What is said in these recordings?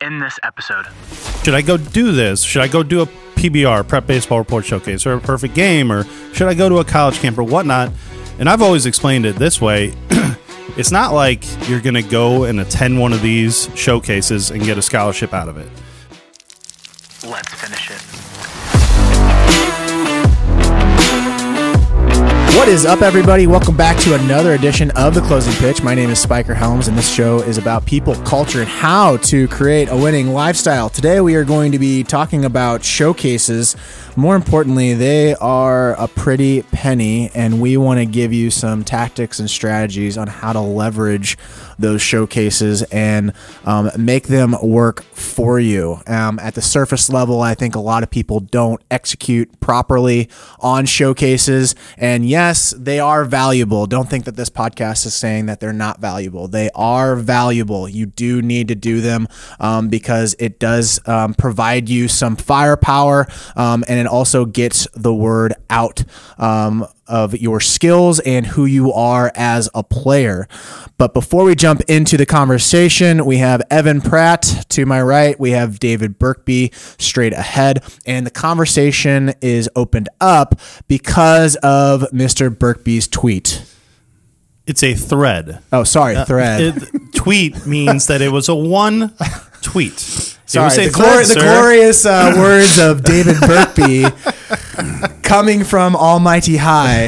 in this episode. Should I go do this? Should I go do a PBR, Prep Baseball Report Showcase, or a Perfect Game, or should I go to a college camp or whatnot? And I've always explained it this way. It's not like you're going to go and attend one of these showcases and get a scholarship out of it. Let's finish it. What is up, everybody? Welcome back to another edition of The Closing Pitch. My name is Spiker Helms, and this show is about people, culture, and how to create a winning lifestyle. Today, we are going to be talking about showcases. More importantly, they are a pretty penny, and we want to give you some tactics and strategies on how to leverage those showcases and make them work for you. At the surface level, I think a lot of people don't execute properly on showcases, and yes, they are valuable. Don't think that this podcast is saying that they're not valuable. They are valuable. You do need to do them because it does provide you some firepower, and it also gets the word out of your skills and who you are as a player. But before we jump into the conversation, we have Evan Pratt to my right. We have David Birkby straight ahead. And the conversation is opened up because of Mr. Birkby's tweet. It's a thread. Oh, sorry, thread. Tweet means that it was a one tweet. Sorry, the glorious words of David Birkby. Coming from Almighty High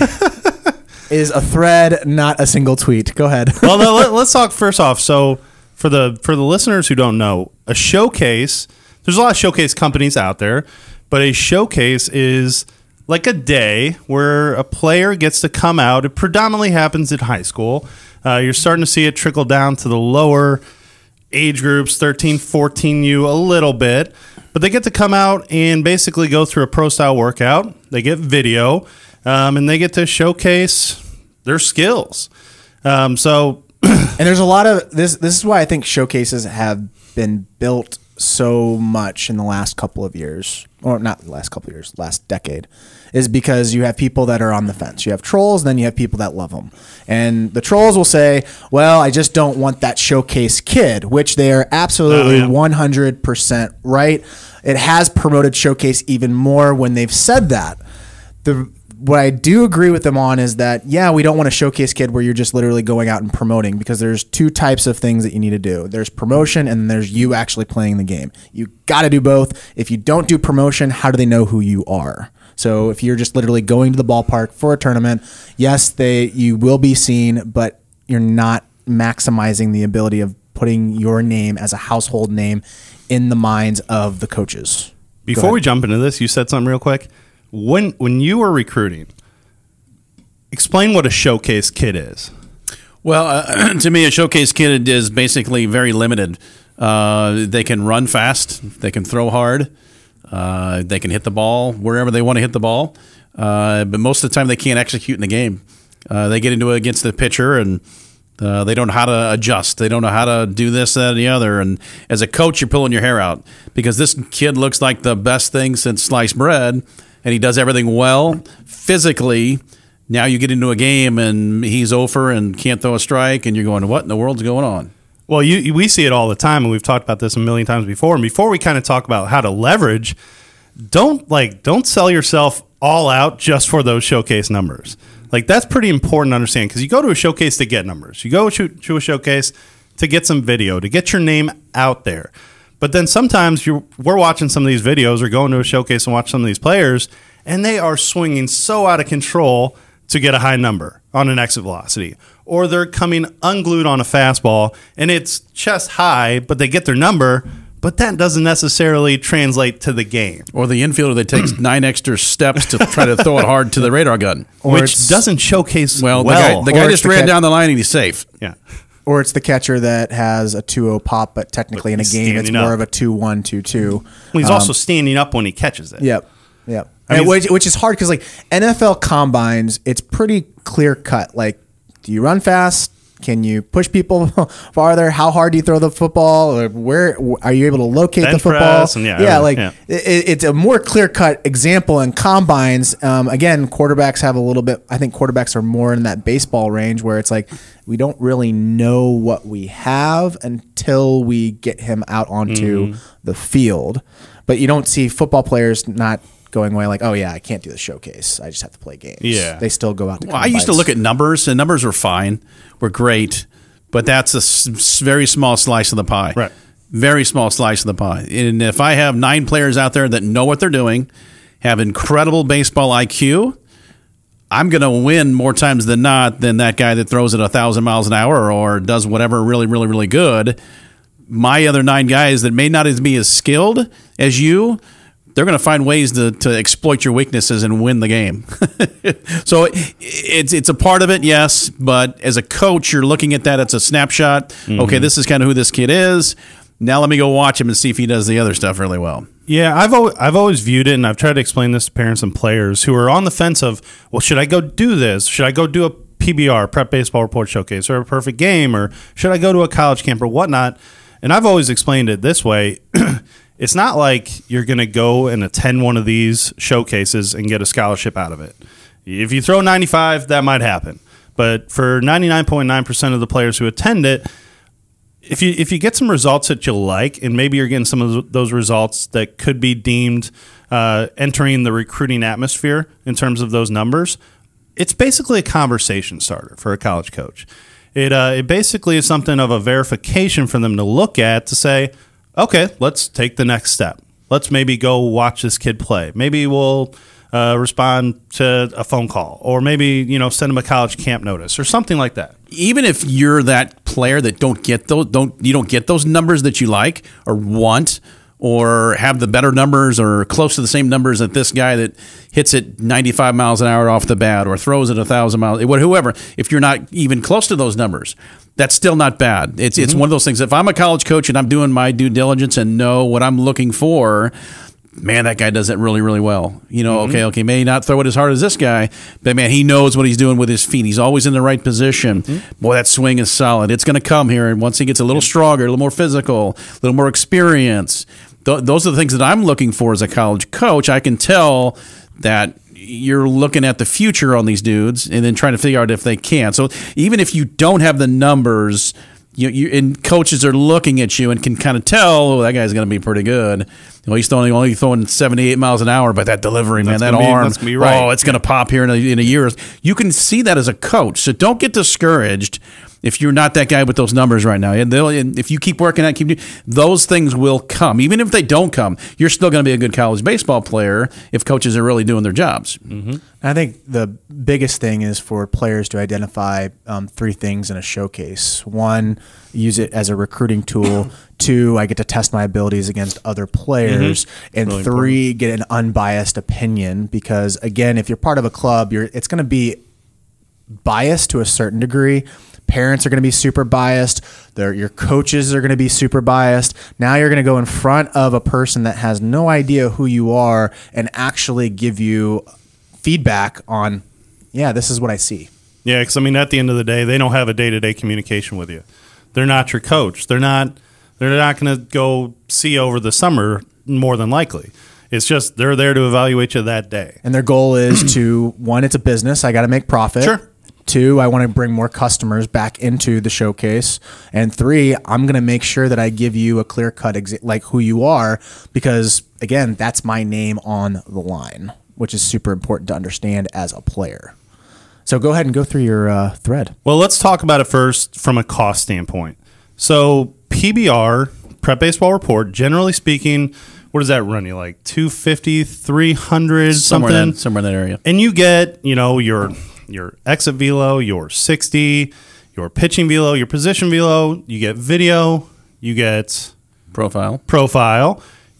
is a thread, not a single tweet. Go ahead. Well, no, let's talk first off. So for the listeners who don't know, a showcase, there's a lot of showcase companies out there, but a showcase is like a day where a player gets to come out. It predominantly happens in high school. You're starting to see it trickle down to the lower age groups, 13, 14U, a little bit. But they get to come out and basically go through a pro-style workout. They get video, and they get to showcase their skills. And there's a lot of this. This is why I think showcases have been built so much in the last couple of years, or not the last couple of years, last decade, is because you have people that are on the fence. You have trolls, then you have people that love them. And the trolls will say, well, I just don't want that showcase kid, which they are absolutely 100% right. It has promoted showcase even more when they've said that. What I do agree with them on is that, yeah, we don't want a showcase kid where you're just literally going out and promoting, because there's two types of things that you need to do. There's promotion and there's you actually playing the game. You got to do both. If you don't do promotion, how do they know who you are? So if you're just literally going to the ballpark for a tournament, yes, you will be seen, but you're not maximizing the ability of putting your name as a household name in the minds of the coaches. Before we jump into this, you said something real quick. When you were recruiting, explain what a showcase kid is. Well, to me, a showcase kid is basically very limited. They can run fast. They can throw hard. They can hit the ball wherever they want to hit the ball. But most of the time, they can't execute in the game. They get into it against the pitcher, and they don't know how to adjust. They don't know how to do this, that, and the other. And as a coach, you're pulling your hair out because this kid looks like the best thing since sliced bread, and he does everything well physically. Now you get into a game and he's 0 for and can't throw a strike, and you're going, what in the world's going on? Well, we see it all the time, and we've talked about this a million times before. And before we kind of talk about how to leverage, don't sell yourself all out just for those showcase numbers. Like, that's pretty important to understand, because you go to a showcase to get numbers. You go to a showcase to get some video, to get your name out there. But then sometimes we're watching some of these videos or going to a showcase and watch some of these players, and they are swinging so out of control to get a high number on an exit velocity. Or they're coming unglued on a fastball, and it's chest high, but they get their number, but that doesn't necessarily translate to the game. Or the infielder that takes 9 extra steps to try to throw it hard to the radar gun. Which doesn't showcase well. The guy just ran down the line, and he's safe. Yeah. Or it's the catcher that has a 2-0 pop, but technically in a game it's more of a 2-1, 2-2. Well, he's also standing up when he catches it. Yep. I mean, which is hard because, like, NFL combines, it's pretty clear cut. Like, do you run fast? Can you push people farther? How hard do you throw the football? Or where are you able to locate the football? It's a more clear-cut example in combines. Again, quarterbacks have a little bit. I think quarterbacks are more in that baseball range where it's like we don't really know what we have until we get him out onto the field. But you don't see football players not going away like, oh yeah, I can't do the showcase. I just have to play games. Yeah, they still go out to combines. I used to look at numbers, and numbers were fine. Were great, but that's a very small slice of the pie. Right. Very small slice of the pie. And if I have 9 players out there that know what they're doing, have incredible baseball IQ, I'm going to win more times than not than that guy that throws it 1,000 miles an hour or does whatever really, really, really good. My other 9 guys that may not be as skilled as you, they're going to find ways to exploit your weaknesses and win the game. So it's a part of it, yes, but as a coach, you're looking at that. It's a snapshot. Mm-hmm. Okay, this is kind of who this kid is. Now let me go watch him and see if he does the other stuff really well. Yeah, I've always viewed it, and I've tried to explain this to parents and players who are on the fence of, well, should I go do this? Should I go do a PBR, Prep Baseball Report Showcase, or a Perfect Game, or should I go to a college camp or whatnot? And I've always explained it this way. It's not like you're going to go and attend one of these showcases and get a scholarship out of it. If you throw 95, that might happen. But for 99.9% of the players who attend it, if you get some results that you like, and maybe you're getting some of those results that could be deemed entering the recruiting atmosphere in terms of those numbers, it's basically a conversation starter for a college coach. It basically is something of a verification for them to look at to say, okay, let's take the next step. Let's maybe go watch this kid play. Maybe we'll respond to a phone call, or maybe send him a college camp notice or something like that. Even if you're that player that don't get those numbers that you like or want, or have the better numbers or close to the same numbers that this guy that hits it 95 miles an hour off the bat or throws it 1,000 miles, whoever, if you're not even close to those numbers, that's still not bad. It's one of those things. If I'm a college coach and I'm doing my due diligence and know what I'm looking for, man, that guy does it really, really well. Okay, may not throw it as hard as this guy, but man, he knows what he's doing with his feet. He's always in the right position. Mm-hmm. Boy, that swing is solid. It's going to come here, and once he gets a little stronger, a little more physical, a little more experience, those are the things that I'm looking for as a college coach. I can tell that you're looking at the future on these dudes and then trying to figure out if they can. So even if you don't have the numbers, and coaches are looking at you and can kind of tell, that guy's going to be pretty good. Well, he's only throwing 78 miles an hour, but that delivery, that arm, right. It's going to pop here in a year. You can see that as a coach. So don't get discouraged if you're not that guy with those numbers right now. And if you keep working at it, those things will come. Even if they don't come, you're still going to be a good college baseball player if coaches are really doing their jobs. Mm-hmm. I think the biggest thing is for players to identify 3 things in a showcase. 1, use it as a recruiting tool. 2, I get to test my abilities against other players. Mm-hmm. And really 3, important. Get an unbiased opinion, because, again, if you're part of a club, it's going to be biased to a certain degree. Parents are going to be super biased. Your coaches are going to be super biased. Now you're going to go in front of a person that has no idea who you are and actually give you feedback on, this is what I see. Yeah, because, at the end of the day, they don't have a day-to-day communication with you. They're not your coach. They're not going to go see over the summer, more than likely. It's just they're there to evaluate you that day. And their goal is to, 1, it's a business. I got to make profit. Sure. 2, I want to bring more customers back into the showcase. And 3, I'm going to make sure that I give you a clear-cut, who you are, because, again, that's my name on the line, which is super important to understand as a player. So go ahead and go through your thread. Well, let's talk about it first from a cost standpoint. So PBR, Prep Baseball Report, generally speaking, what does that run you like? $250, $300, somewhere in that area. And you get, your exit velo, your 60, your pitching velo, your position velo. You get video. You get profile.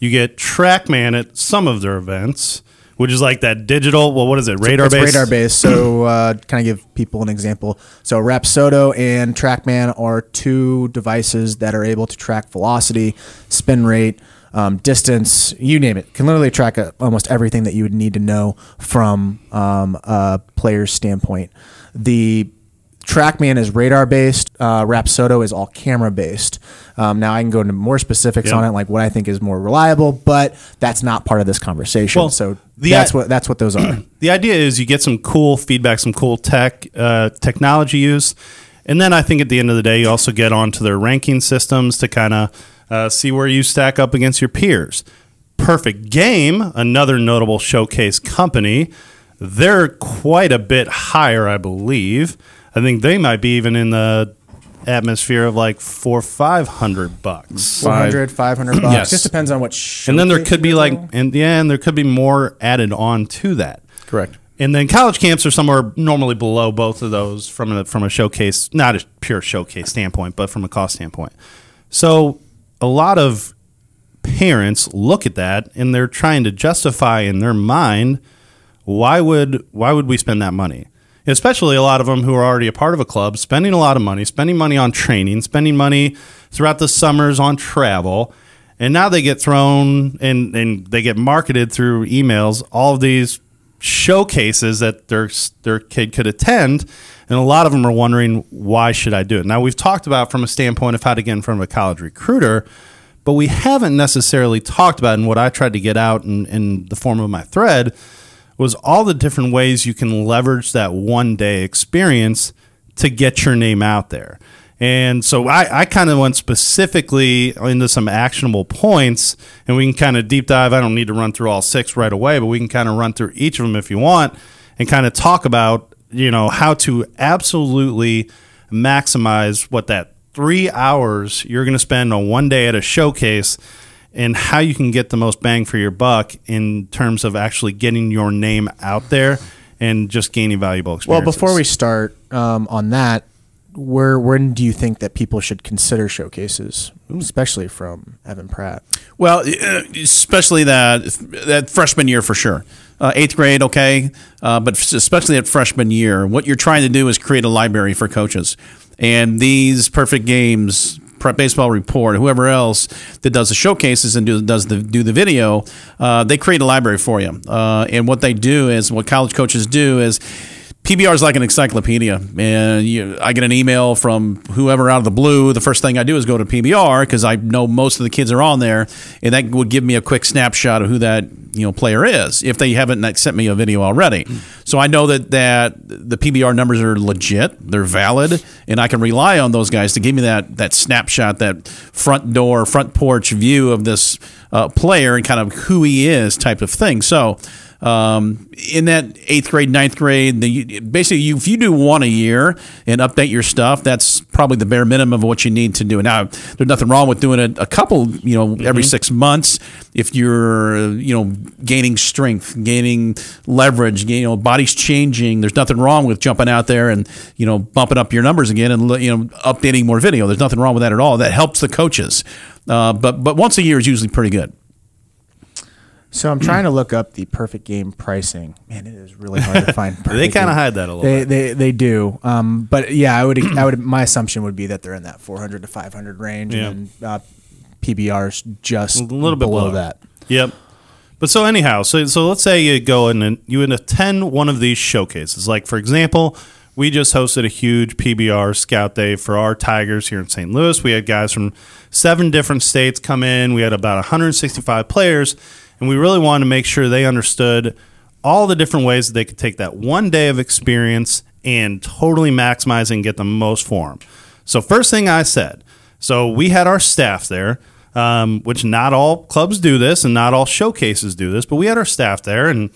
You get TrackMan at some of their events, which is like that digital. Well, what is it? Radar-based. Radar-based. So, kind of give people an example. So, Rapsodo and TrackMan are 2 devices that are able to track velocity, spin rate, distance, you name it. Can literally track almost everything that you would need to know from a player's standpoint. The TrackMan is radar-based. Rapsodo is all camera-based. Now I can go into more specifics on it, like what I think is more reliable, but that's not part of this conversation. Well, so that's what those are. The idea is you get some cool feedback, some cool technology use, and then I think at the end of the day, you also get onto their ranking systems to kind of see where you stack up against your peers. Perfect Game, another notable showcase company, they're quite a bit higher, I believe. I think they might be even in the atmosphere of like $400 or $500. $500 Yes. Just depends on what showcase. And then there could be and there could be more added on to that. Correct. And then college camps are somewhere normally below both of those from a showcase, not a pure showcase standpoint, but from a cost standpoint. So a lot of parents look at that and they're trying to justify in their mind, why would we spend that money? Especially a lot of them who are already a part of a club, spending a lot of money, spending money on training, spending money throughout the summers on travel. And now they get thrown and they get marketed through emails, all of these showcases that their kid could attend. And a lot of them are wondering, why should I do it? Now, we've talked about from a standpoint of how to get in front of a college recruiter, but we haven't necessarily talked about, and what I tried to get out in the form of my thread was all the different ways you can leverage that one-day experience to get your name out there. And so I kind of went specifically into some actionable points, and we can kind of deep dive. I don't need to run through all six right away, but we can kind of run through each of them if you want and kind of talk about, you know, how to absolutely maximize what that 3 hours you're going to spend on one day at a showcase and how you can get the most bang for your buck in terms of actually getting your name out there and just gaining valuable experiences. Well, before we start on that, when do you think that people should consider showcases, especially from Evan Pratt? Well, especially that freshman year for sure. Eighth grade, okay, but especially at freshman year, what you're trying to do is create a library for coaches. And these Perfect Games, Prep Baseball Report, whoever else that does the showcases and does the video, they create a library for you. And what they do is, what college coaches do is, PBR is like an encyclopedia, and I get an email from whoever out of the blue. The first thing I do is go to PBR because I know most of the kids are on there, and that would give me a quick snapshot of who that player is if they haven't sent me a video already. So I know that the PBR numbers are legit, they're valid, and I can rely on those guys to give me that snapshot, that front porch view of this player and kind of who he is type of thing. So in that 8th grade, 9th grade, if you do one a year and update your stuff, that's probably the bare minimum of what you need to do. Now, there's nothing wrong with doing a couple, every 6 months if you're, gaining strength, gaining leverage, body's changing. There's nothing wrong with jumping out there and, bumping up your numbers again and, updating more video. There's nothing wrong with that at all. That helps the coaches. But once a year is usually pretty good. So I'm trying to look up the Perfect Game pricing. Man, it is really hard to find. They kind of hide that a little bit. They do. But yeah, I would. My assumption would be that they're in that 400 to 500 range, and then PBR's just a little bit below that. Yep. But so anyhow, so let's say you go in and you attend one of these showcases. Like for example, we just hosted a huge PBR Scout Day for our Tigers here in St. Louis. We had guys from 7 different states come in. We had about 165 players. And we really wanted to make sure they understood all the different ways that they could take that one day of experience and totally maximize and get the most for them. So first thing I said, so we had our staff there, which not all clubs do this and not all showcases do this, but we had our staff there, and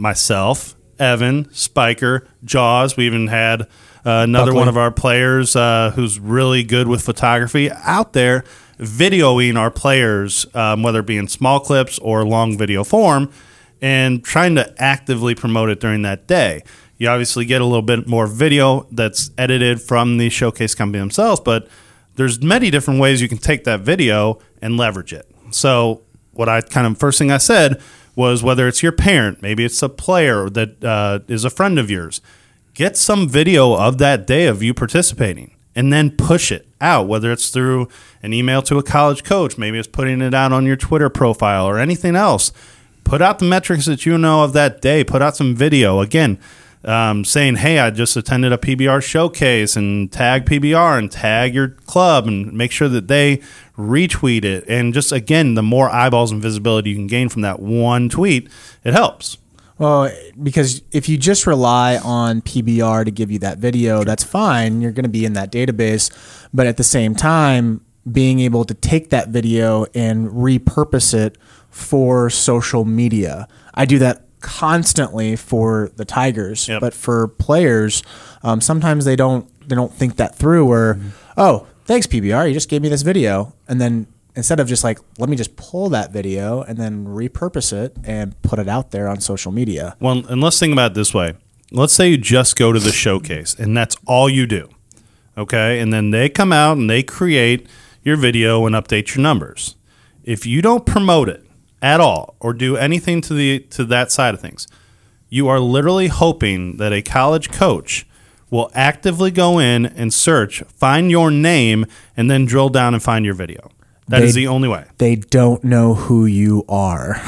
myself, Evan, Spiker, Jaws. We even had another Buckley, one of our players who's really good with photography, out there videoing our players, whether it be in small clips or long video form, and trying to actively promote it during that day. You obviously get a little bit more video that's edited from the showcase company themselves, but there's many different ways you can take that video and leverage it. So what I kind of, first thing I said was, whether it's your parent, maybe it's a player that is a friend of yours, get some video of that day of you participating. And then push it out, whether it's through an email to a college coach, maybe it's putting it out on your Twitter profile or anything else. Put out the metrics that you know of that day. Put out some video. Again, saying, hey, I just attended a PBR showcase, and tag PBR and tag your club and make sure that they retweet it. And just, again, the more eyeballs and visibility you can gain from that one tweet, it helps. Well, because if you just rely on PBR to give you that video, that's fine. You're going to be in that database. But at the same time, being able to take that video and repurpose it for social media. I do that constantly for the Tigers, yep. But for players, sometimes they don't think that through. Or oh, thanks PBR, you just gave me this video, and then instead of just like let me just pull that video and then repurpose it and put it out there on social media. Well, and let's think about it this way: let's say you just go to the showcase and that's all you do, okay? And then they come out and they create your video and update your numbers. If you don't promote it at all or do anything to that side of things, you are literally hoping that a college coach will actively go in and search, find your name, and then drill down and find your video. That is the only way. They don't know who you are.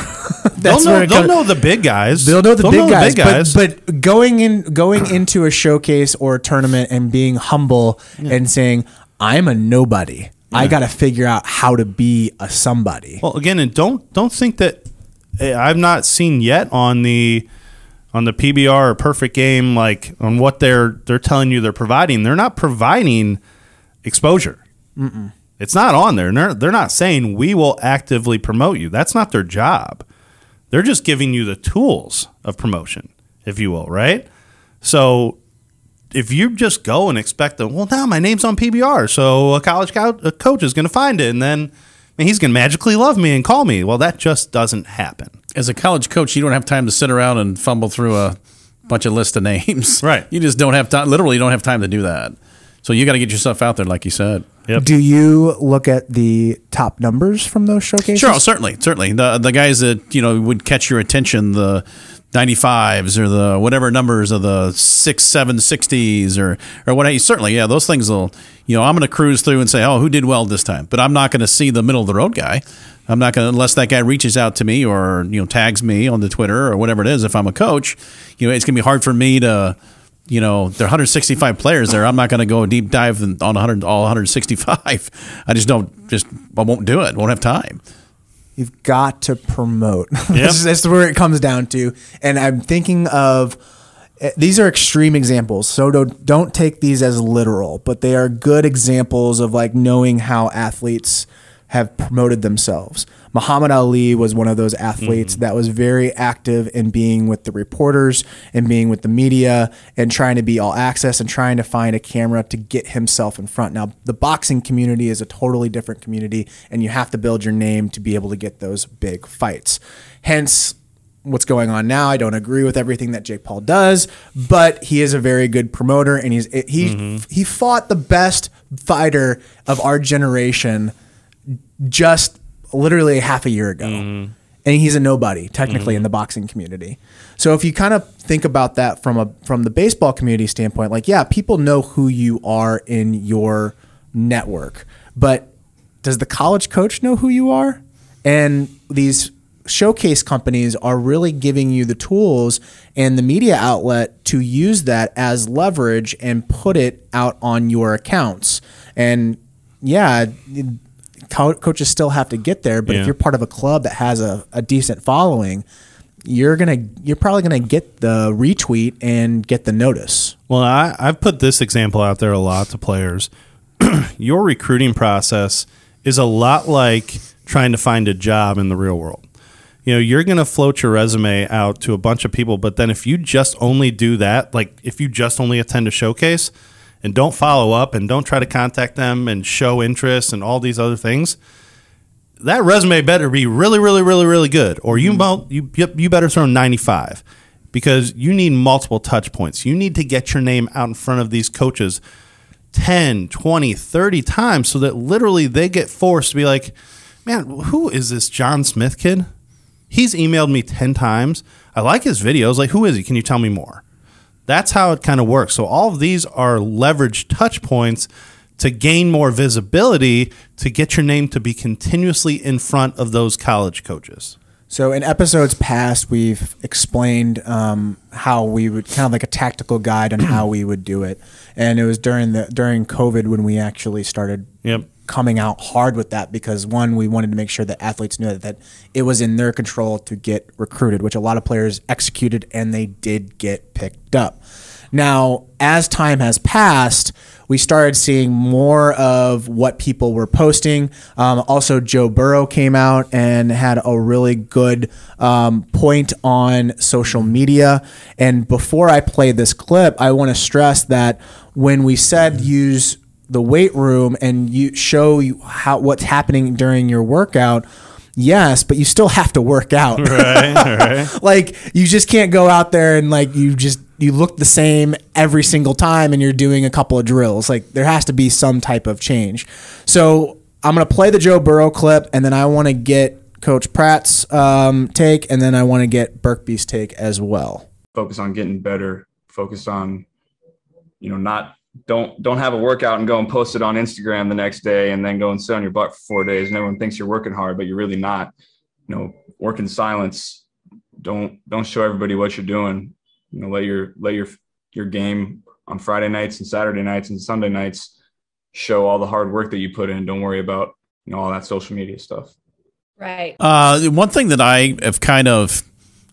They'll know the big guys. They'll know the big guys. But going into a showcase or a tournament and being humble and saying, I'm a nobody. Yeah. I got to figure out how to be a somebody. Well, again, and don't think that I've not seen yet on the PBR or Perfect Game, like on what they're telling you they're providing. They're not providing exposure. Mm-mm. It's not on there. They're not saying we will actively promote you. That's not their job. They're just giving you the tools of promotion, if you will, right? So if you just go and expect that, well, now my name's on PBR, so a college coach is going to find it, and then he's going to magically love me and call me. Well, that just doesn't happen. As a college coach, you don't have time to sit around and fumble through a bunch of list of names. Right. You just don't have time. Literally, you don't have time to do that. So you got to get yourself out there, like you said. Yep. Do you look at the top numbers from those showcases? Sure, certainly. The guys that would catch your attention, the 95s or the whatever numbers of the 6, 7, 60s or whatever. Certainly, yeah, those things will. I'm going to cruise through and say, oh, who did well this time? But I'm not going to see the middle of the road guy. I'm not going to, unless that guy reaches out to me or tags me on the Twitter or whatever it is. If I'm a coach, it's going to be hard for me to. There are 165 players there. I'm not going to go deep dive on all 165. I just don't. I won't do it. Won't have time. You've got to promote. Yep. That's where it comes down to. And I'm thinking of these are extreme examples, so don't take these as literal. But they are good examples of like knowing how athletes have promoted themselves. Muhammad Ali was one of those athletes that was very active in being with the reporters and being with the media and trying to be all access and trying to find a camera to get himself in front. Now, the boxing community is a totally different community, and you have to build your name to be able to get those big fights. Hence, what's going on now. I don't agree with everything that Jake Paul does, but he is a very good promoter, and he fought the best fighter of our generation just literally half a year ago. And he's a nobody technically in the boxing community. So if you kind of think about that from the baseball community standpoint, like, yeah, people know who you are in your network, but does the college coach know who you are? And these showcase companies are really giving you the tools and the media outlet to use that as leverage and put it out on your accounts. And yeah, coaches still have to get there, but if you're part of a club that has a decent following, you're probably gonna get the retweet and get the notice. Well, I've put this example out there a lot to players. Your recruiting process is a lot like trying to find a job in the real world. You're gonna float your resume out to a bunch of people, but then if you just only do that, like if you just only attend a showcase and don't follow up and don't try to contact them and show interest and all these other things, that resume better be really, really, really, really good. Or you better throw 95 because you need multiple touch points. You need to get your name out in front of these coaches 10, 20, 30 times so that literally they get forced to be like, man, who is this John Smith kid? He's emailed me 10 times. I like his videos. Like, who is he? Can you tell me more? That's how it kind of works. So all of these are leveraged touch points to gain more visibility, to get your name to be continuously in front of those college coaches. So in episodes past, we've explained how we would kind of like a tactical guide on how we would do it, and it was during COVID when we actually started coming out hard with that, because one, we wanted to make sure that athletes knew that it was in their control to get recruited, which a lot of players executed and they did get picked up. Now, as time has passed, we started seeing more of what people were posting. Also, Joe Burrow came out and had a really good point on social media. And before I play this clip, I want to stress that when we said use the weight room and you show you how what's happening during your workout, yes, but you still have to work out. Right. Like, you just can't go out there and like you look the same every single time and you're doing a couple of drills. Like, there has to be some type of change. So I'm going to play the Joe Burrow clip, and then I want to get Coach Pratt's take, and then I want to get Birkby's take as well. Focus on getting better. Focus on, don't have a workout and go and post it on Instagram the next day and then go and sit on your butt for 4 days and everyone thinks you're working hard, but you're really not. Work in silence. Don't show everybody what you're doing. Let your game on Friday nights and Saturday nights and Sunday nights show all the hard work that you put in. Don't worry about all that social media stuff. Right. One thing that I have kind of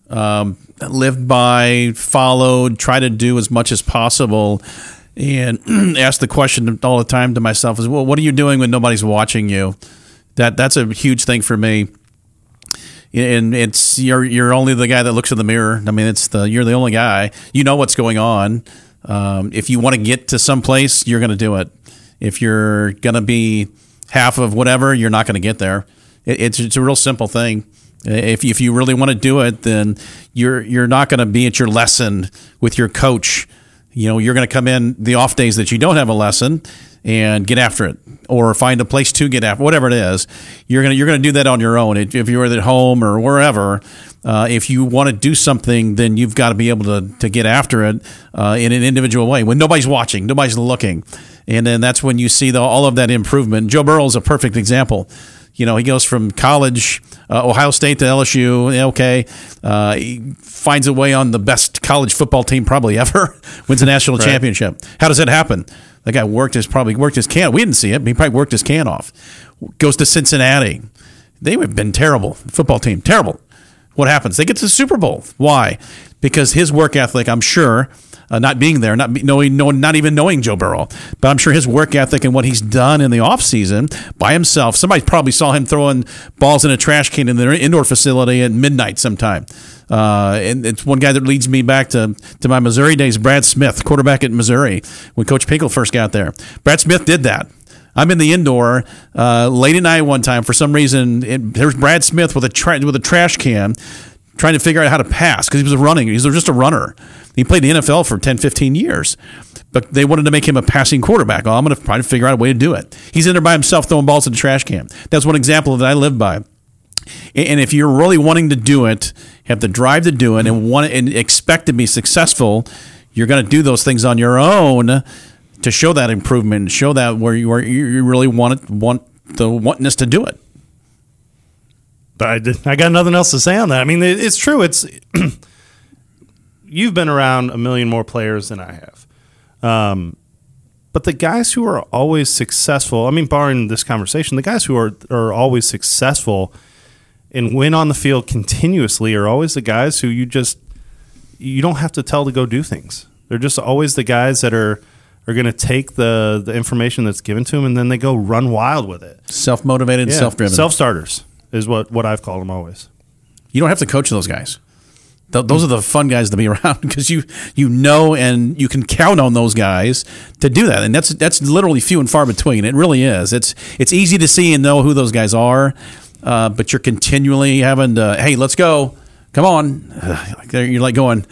lived by, followed, try to do as much as possible, and ask the question all the time to myself is, well, what are you doing when nobody's watching you? That's a huge thing for me. And it's you're only the guy that looks in the mirror. I mean, you're the only guy. You know what's going on. If you want to get to someplace, you're going to do it. If you're going to be half of whatever, you're not going to get there. It's a real simple thing. If you really want to do it, then you're not going to be at your lesson with your coach. You're going to come in the off days that you don't have a lesson and get after it, or find a place to get after, whatever it is. You're going to do that on your own. If you're at home or wherever, if you want to do something, then you've got to be able to get after it in an individual way when nobody's watching, nobody's looking. And then that's when you see all of that improvement. Joe Burrow is a perfect example. He goes from college, Ohio State to LSU. Okay. He finds a way on the best college football team probably ever, wins a national championship. How does that happen? That guy probably worked his can. We didn't see it, but he probably worked his can off. Goes to Cincinnati. They would have been terrible. Football team, terrible. What happens? They get to the Super Bowl. Why? Because his work ethic, I'm sure, not being there, not even knowing Joe Burrow, but I'm sure his work ethic and what he's done in the offseason by himself. Somebody probably saw him throwing balls in a trash can in their indoor facility at midnight sometime. And it's one guy that leads me back to my Missouri days, Brad Smith, quarterback at Missouri, when Coach Pinkel first got there. Brad Smith did that. I'm in the indoor late at night one time. For some reason, there's Brad Smith with a trash can trying to figure out how to pass because he was running. He was just a runner. He played in the NFL for 10, 15 years. But they wanted to make him a passing quarterback. Oh, I'm going to try to figure out a way to do it. He's in there by himself throwing balls in the trash can. That's one example that I live by. And if you're really wanting to do it, have the drive to do it, and expect to be successful, you're going to do those things on your own to show that improvement, show that where you really want the wantness to do it. I got nothing else to say on that. I mean, it's true. You've been around a million more players than I have. But the guys who are always successful, I mean, barring this conversation, the guys who are always successful and win on the field continuously are always the guys who you don't have to tell to go do things. They're just always the guys that are going to take the information that's given to them and then they go run wild with it. Self-motivated, and self-driven. Self-starters is what I've called them always. You don't have to coach those guys. Those are the fun guys to be around because and you can count on those guys to do that. And that's literally few and far between. It really is. It's easy to see and know who those guys are, but you're continually having to, hey, let's go. Come on. You're like going,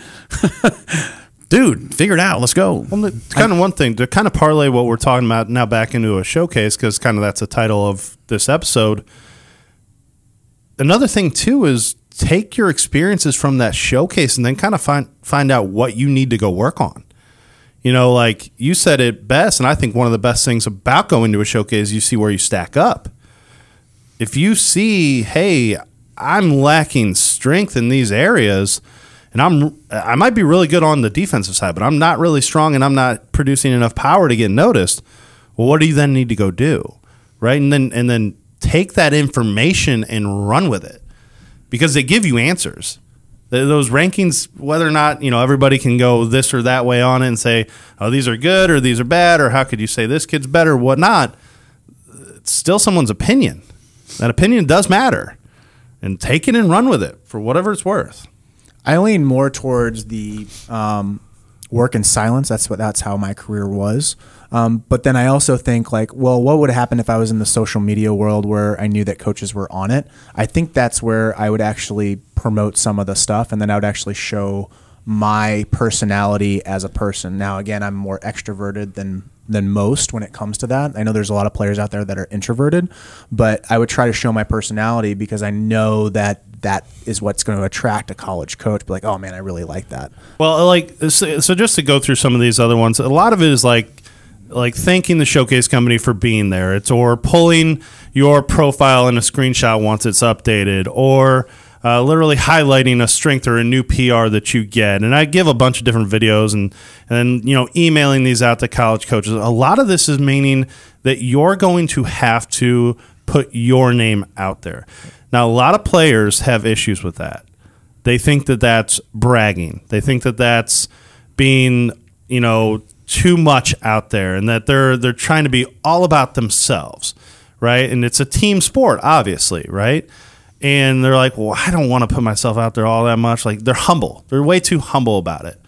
dude, figure it out. Let's go. Well, it's kind of one thing to kind of parlay what we're talking about now back into a showcase because kind of that's the title of this episode. Another thing, too, is take your experiences from that showcase and then kind of find out what you need to go work on. Like you said it best, and I think one of the best things about going to a showcase is you see where you stack up. If you see, hey, I'm lacking strength in these areas, and I might be really good on the defensive side, but I'm not really strong and I'm not producing enough power to get noticed. Well, what do you then need to go do? Right? And then take that information and run with it, because they give you answers. Those rankings, whether or not, everybody can go this or that way on it and say, oh, these are good or these are bad, or how could you say this kid's better, whatnot. It's still someone's opinion. That opinion does matter. And take it and run with it for whatever it's worth. I lean more towards the work in silence. That's how my career was. But then I also think, what would happen if I was in the social media world where I knew that coaches were on it? I think that's where I would actually promote some of the stuff, and then I would actually show my personality as a person. Now, again, I'm more extroverted than most when it comes to that. I know there's a lot of players out there that are introverted, but I would try to show my personality because I know that is what's going to attract a college coach. Be like, oh, man, I really like that. Well, so just to go through some of these other ones, a lot of it is like thanking the showcase company for being there. It's or pulling your profile in a screenshot once it's updated, or literally highlighting a strength or a new PR that you get. And I give a bunch of different videos and emailing these out to college coaches. A lot of this is meaning that you're going to have to put your name out there. Now, a lot of players have issues with that. They think that that's bragging. They think that that's being, too much out there, and that they're trying to be all about themselves, right? And it's a team sport, obviously, right? And they're like, well, I don't want to put myself out there all that much. Like, they're humble. They're way too humble about it.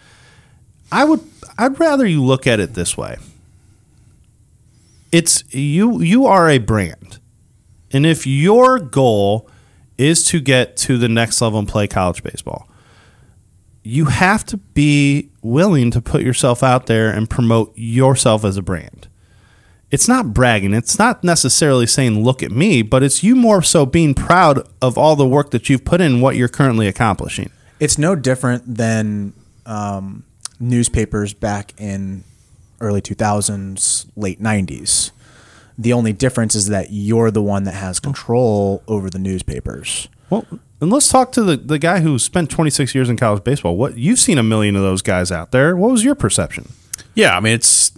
I'd rather you look at it this way. It's you are a brand. And if your goal is to get to the next level and play college baseball, you have to be willing to put yourself out there and promote yourself as a brand. It's not bragging. It's not necessarily saying, look at me, but it's you more so being proud of all the work that you've put in, what you're currently accomplishing. It's no different than newspapers back in early 2000s, late 90s. The only difference is that you're the one that has control over the newspapers. Well, and let's talk to the guy who spent 26 years in college baseball. What, you've seen a million of those guys out there. What was your perception? Yeah, I mean, it's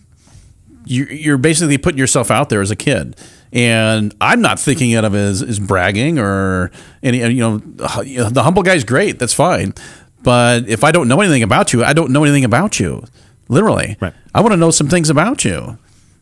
you're basically putting yourself out there as a kid. And I'm not thinking of it as bragging or any, the humble guy's great. That's fine. But if I don't know anything about you, I don't know anything about you. Literally. Right. I want to know some things about you.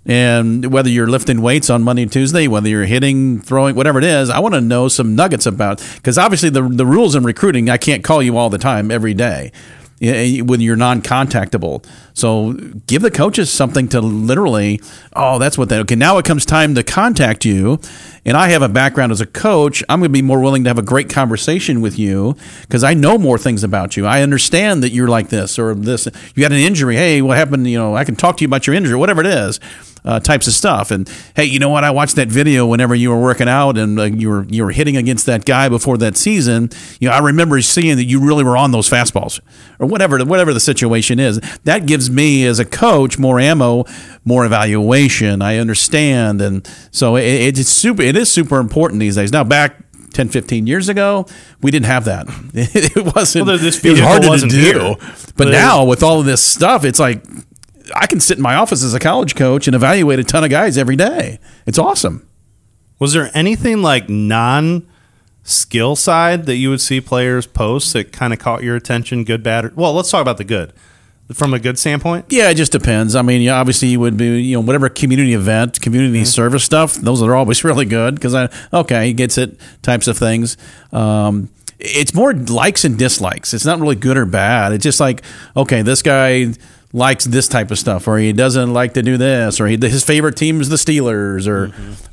And whether you're lifting weights on Monday and Tuesday, whether you're hitting, throwing, whatever it is, I want to know some nuggets about, because obviously the rules in recruiting, I can't call you all the time every day when you're non-contactable. So give the coaches something to literally, okay, now it comes time to contact you, and I have a background as a coach. I'm going to be more willing to have a great conversation with you because I know more things about you. I understand that you're like this or this. You had an injury. Hey, what happened? I can talk to you about your injury, whatever it is, types of stuff. And, hey, you know what? I watched that video whenever you were working out and you were hitting against that guy before that season. I remember seeing that you really were on those fastballs or whatever the situation is. That gives me as a coach more ammo, more evaluation. I understand. And so it is super important these days. Now, back 10, 15 years ago, we didn't have that. It was harder to do. But now with all of this stuff, it's like I can sit in my office as a college coach and evaluate a ton of guys every day. It's awesome. Was there anything like non-skill side that you would see players post that kind of caught your attention, good, bad? Well, let's talk about the good. From a good standpoint? Yeah, it just depends. I mean, obviously you would be, whatever community event, community service stuff, those are always really good because, he gets it, types of things. It's more likes and dislikes. It's not really good or bad. It's just like, okay, this guy likes this type of stuff, or he doesn't like to do this, or his favorite team is the Steelers or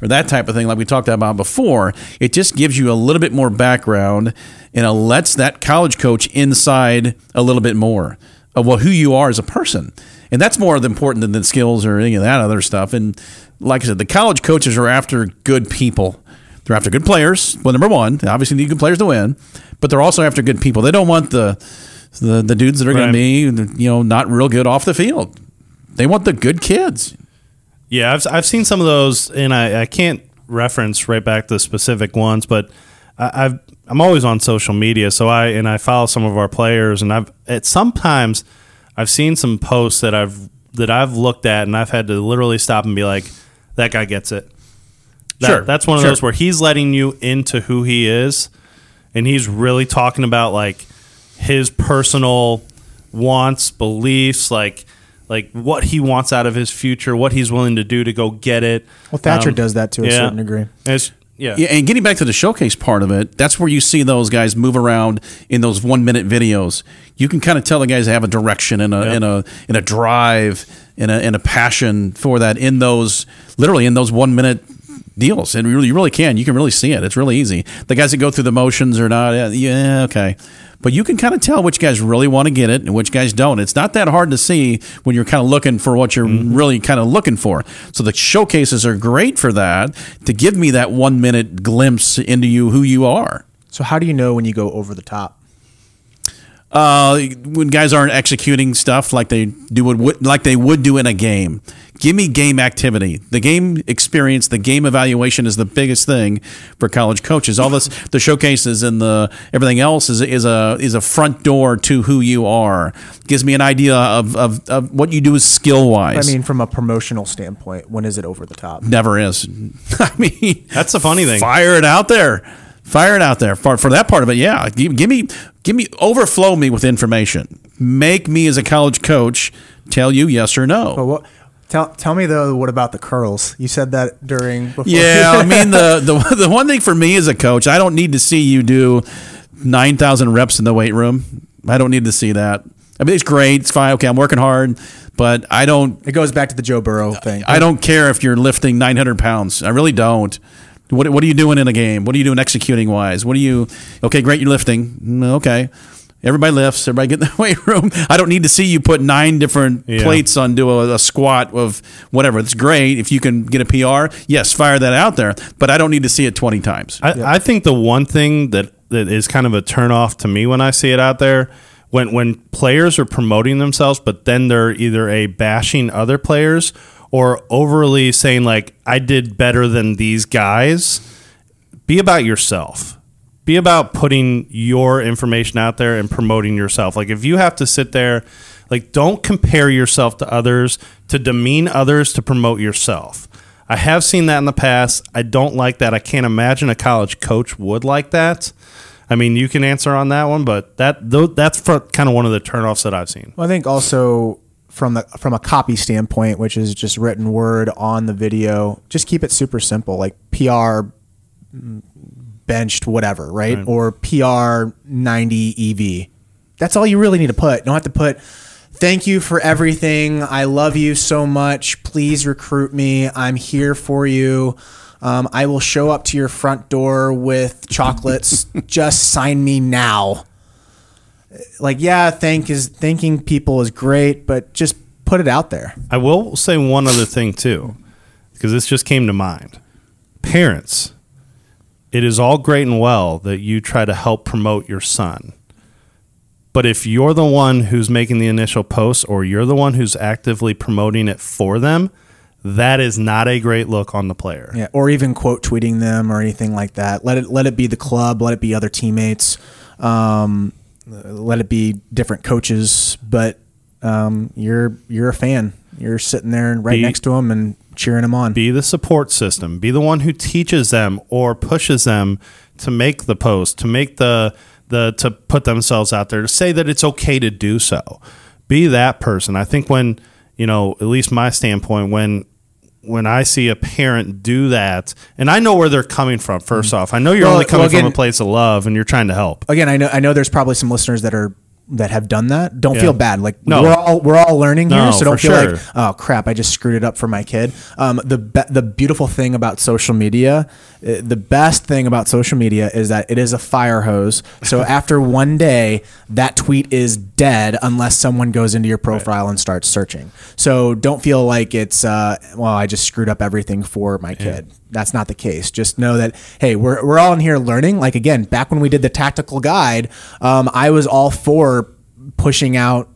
that type of thing like we talked about before. It just gives you a little bit more background and it lets that college coach inside a little bit more. Who you are as a person. And that's more important than the skills or any of that other stuff. And like I said, the college coaches are after good people. They're after good players. Well, number one, they obviously need good players to win, but they're also after good people. They don't want the dudes that are going to be, not real good off the field. They want the good kids. Yeah, I've seen some of those, and I can't reference right back the specific ones, but I'm always on social media, so I follow some of our players, and I've seen some posts that I've looked at, and I've had to literally stop and be like, that guy gets it. That's one of those where he's letting you into who he is, and he's really talking about like his personal wants, beliefs, like what he wants out of his future, what he's willing to do to go get it. Well, Thatcher does that to a certain degree. Yeah, and getting back to the showcase part of it, that's where you see those guys move around in those 1-minute videos. You can kind of tell the guys have a direction and a drive and a passion for that in those, literally in those 1-minute deals. And you really can. You can really see it. It's really easy. The guys that go through the motions are not, But you can kind of tell which guys really want to get it and which guys don't. It's not that hard to see when you're kind of looking for what you're really kind of looking for. So the showcases are great for that, to give me that 1-minute glimpse into you, who you are. So how do you know when you go over the top? When guys aren't executing stuff like they do like they would do in a game. Give me game activity. The game experience, the game evaluation is the biggest thing for college coaches. All this, the showcases and the everything else is a front door to who you are. Gives me an idea of what you do is skill wise. I mean, from a promotional standpoint, when is it over the top? Never is. I mean, that's the funny thing. Fire it out there. Fire it out there for that part of it. Yeah, give me overflow me with information. Make me as a college coach tell you yes or no. Well, tell me though, what about the curls? You said that before. Yeah, I mean the one thing for me as a coach, I don't need to see you do 9,000 reps in the weight room. I don't need to see that. I mean, it's great. It's fine. Okay, I'm working hard, but I don't. It goes back to the Joe Burrow thing. I don't care if you're lifting 900 pounds. I really don't. What are you doing in a game? What are you doing executing wise? Okay, great, you're lifting. Okay. Everybody lifts. Everybody get in the weight room. I don't need to see you put 9 different plates onto a squat of whatever. It's great. If you can get a PR, yes, fire that out there. But I don't need to see it 20 times. I think the one thing that is kind of a turnoff to me when I see it out there, when players are promoting themselves, but then they're either bashing other players or overly saying, like, I did better than these guys. Be about yourself. Be about putting your information out there and promoting yourself. Like, if you have to sit there, like, don't compare yourself to others, to demean others, to promote yourself. I have seen that in the past. I don't like that. I can't imagine a college coach would like that. I mean, you can answer on that one, but that's kind of one of the turnoffs that I've seen. Well, I think also, from a copy standpoint, which is just written word on the video, just keep it super simple, like PR benched whatever, right? Or PR 90 EV. That's all you really need to put. You don't have to put thank you for everything, I love you so much, please recruit me, I'm here for you, I will show up to your front door with chocolates, just sign me now. Like, yeah, thanking people is great, but just put it out there. I will say one other thing, too, because this just came to mind. Parents, it is all great and well that you try to help promote your son. But if you're the one who's making the initial post, or you're the one who's actively promoting it for them, that is not a great look on the player. Yeah, or even quote tweeting them or anything like that. Let it be the club. Let it be other teammates. Let it be different coaches, but you're a fan. You're sitting there and next to them and cheering them on. Be the support system. Be the one who teaches them or pushes them to make the post, to make the to put themselves out there, to say that it's okay to do so. Be that person. I think when, at least my standpoint, when I see a parent do that, and I know where they're coming from, first off. I know you're only coming from a place of love and you're trying to help. Again, I know there's probably some listeners that have done that. Don't feel bad. Like, we're all learning here, so don't feel like, oh crap, I just screwed it up for my kid. The beautiful thing about social media, the best thing about social media is that it is a fire hose. So after one day, that tweet is dead unless someone goes into your profile and starts searching. So don't feel like it's, I just screwed up everything for my kid. That's not the case. Just know that, hey, we're all in here learning. Like, again, back when we did the tactical guide, I was all for pushing out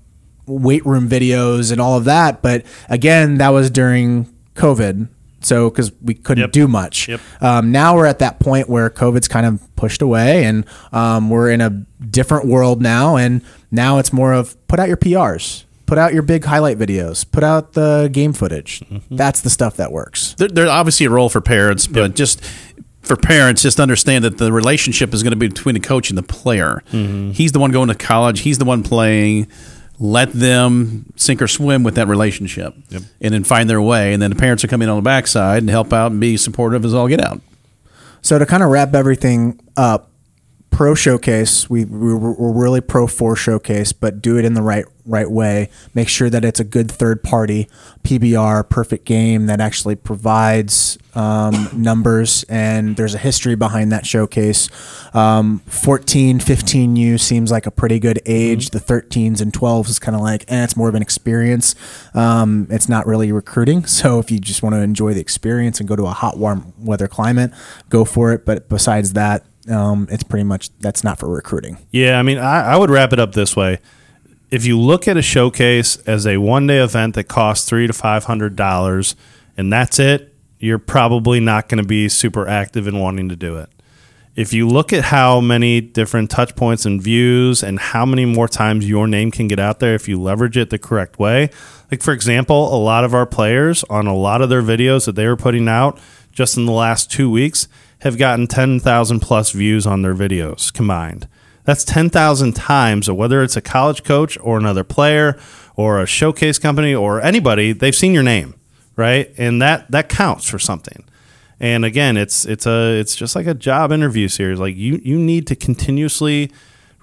weight room videos and all of that. But again, that was during COVID. so because we couldn't do much. Now we're at that point where COVID's kind of pushed away, and we're in a different world now. And now it's more of put out your PRs, put out your big highlight videos, put out the game footage. That's the stuff that works. There's obviously a role for parents, but just for parents, just understand that the relationship is going to be between the coach and the player. He's the one going to college. He's the one playing. Let them sink or swim with that relationship and then find their way. And then the parents are coming on the backside and help out and be supportive as all get out. So to kind of wrap everything up, pro showcase, we're really pro for showcase, but do it in the right way. Make sure that it's a good third party PBR, perfect game that actually provides numbers, and there's a history behind that showcase. 14, 15U seems like a pretty good age. The 13s and 12s is kind of like, and it's more of an experience. It's not really recruiting. So if you just want to enjoy the experience and go to a hot, warm weather climate, go for it. But besides that, it's pretty much, that's not for recruiting. Yeah, I mean, I would wrap it up this way. If you look at a showcase as a one-day event that costs $300 to $500 and that's it, you're probably not going to be super active in wanting to do it. If you look at how many different touch points and views and how many more times your name can get out there if you leverage it the correct way. Like, for example, a lot of our players on a lot of their videos that they were putting out just in the last 2 weeks have gotten 10,000 plus views on their videos combined. That's 10,000 times, or whether it's a college coach or another player or a showcase company or anybody, they've seen your name, right? And that counts for something. And again, it's just like a job interview series. Like, you need to continuously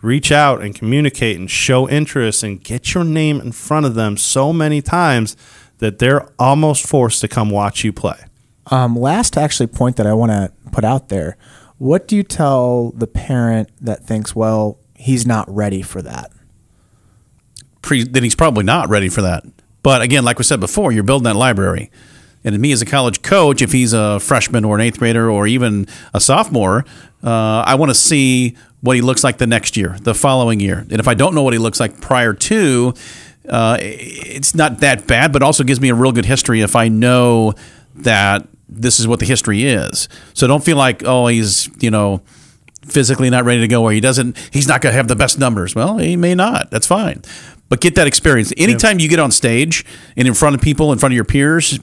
reach out and communicate and show interest and get your name in front of them so many times that they're almost forced to come watch you play. Last actually point that I want to put out there. What do you tell the parent that thinks, well, he's not ready for that? Then he's probably not ready for that. But again, like we said before, you're building that library. And to me as a college coach, if he's a freshman or an eighth grader or even a sophomore, I want to see what he looks like the next year, the following year. And if I don't know what he looks like prior to, it's not that bad, but also gives me a real good history if I know that this is what the history is. So don't feel like, oh, he's, you know, physically not ready to go, or he's not going to have the best numbers. Well, he may not. That's fine. But get that experience. Anytime you get on stage and in front of people, in front of your peers,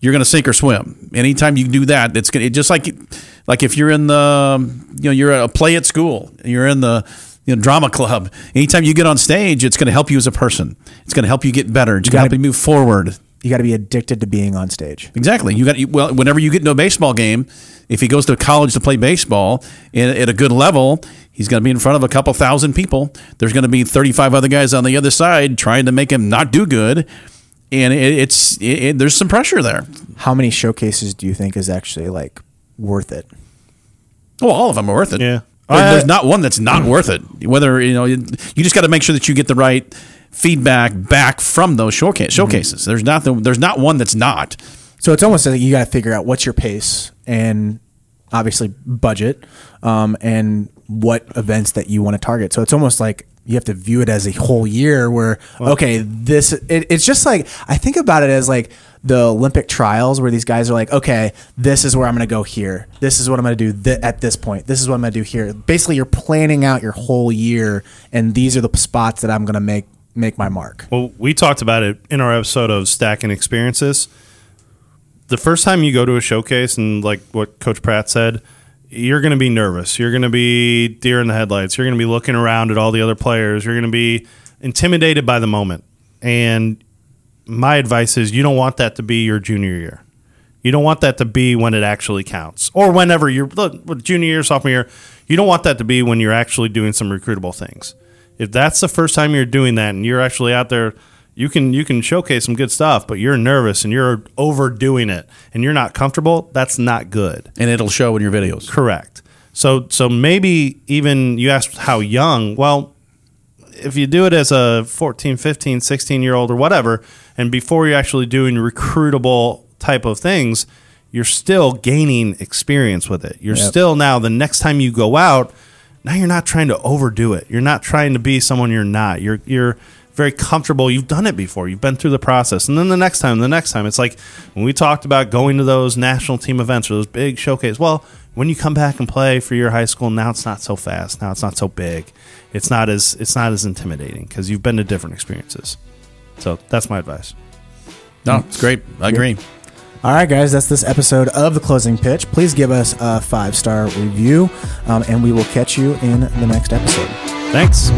you're going to sink or swim. Anytime you do that, it's going to, just like if you're in the, you know, you're a play at school, you're in the, you know, drama club. Anytime you get on stage, it's going to help you as a person. It's going to help you get better. It's going to help you move forward. You got to be addicted to being on stage. Exactly. Well, whenever you get into a baseball game, if he goes to college to play baseball at a good level, he's going to be in front of a couple thousand people. There's going to be 35 other guys on the other side trying to make him not do good, and there's some pressure there. How many showcases do you think is actually like worth it? Well, all of them are worth it. Yeah. There's not one that's not worth it. Whether you just got to make sure that you get the right feedback back from those showcases. There's not one that's not. So it's almost like you got to figure out what's your pace and obviously budget and what events that you want to target. So it's almost like you have to view it as a whole year where, it's just like, I think about it as like the Olympic trials where these guys are like, okay, this is where I'm going to go here. This is what I'm going to do at this point. This is what I'm going to do here. Basically, you're planning out your whole year, and these are the spots that I'm going to make my mark. Well, we talked about it in our episode of Stacking Experiences. The first time you go to a showcase, and like what Coach Pratt said, you're going to be nervous. You're going to be deer in the headlights. You're going to be looking around at all the other players. You're going to be intimidated by the moment. And my advice is you don't want that to be your junior year. You don't want that to be when it actually counts, or whenever you're junior year, sophomore year. You don't want that to be when you're actually doing some recruitable things. If that's the first time you're doing that and you're actually out there, you can showcase some good stuff, but you're nervous and you're overdoing it and you're not comfortable, that's not good. And it'll show in your videos. Correct. So maybe even you asked how young. Well, if you do it as a 14, 15, 16-year-old or whatever, and before you're actually doing recruitable type of things, you're still gaining experience with it. You're still now, the next time you go out, now you're not trying to overdo it. You're not trying to be someone you're not. You're very comfortable. You've done it before. You've been through the process. And then the next time, it's like when we talked about going to those national team events or those big showcases. Well, when you come back and play for your high school, now it's not so fast. Now it's not so big. It's not as intimidating because you've been to different experiences. So that's my advice. No, it's great. I agree. All right, guys, that's this episode of The Closing Pitch. Please give us a 5-star review, and we will catch you in the next episode. Thanks.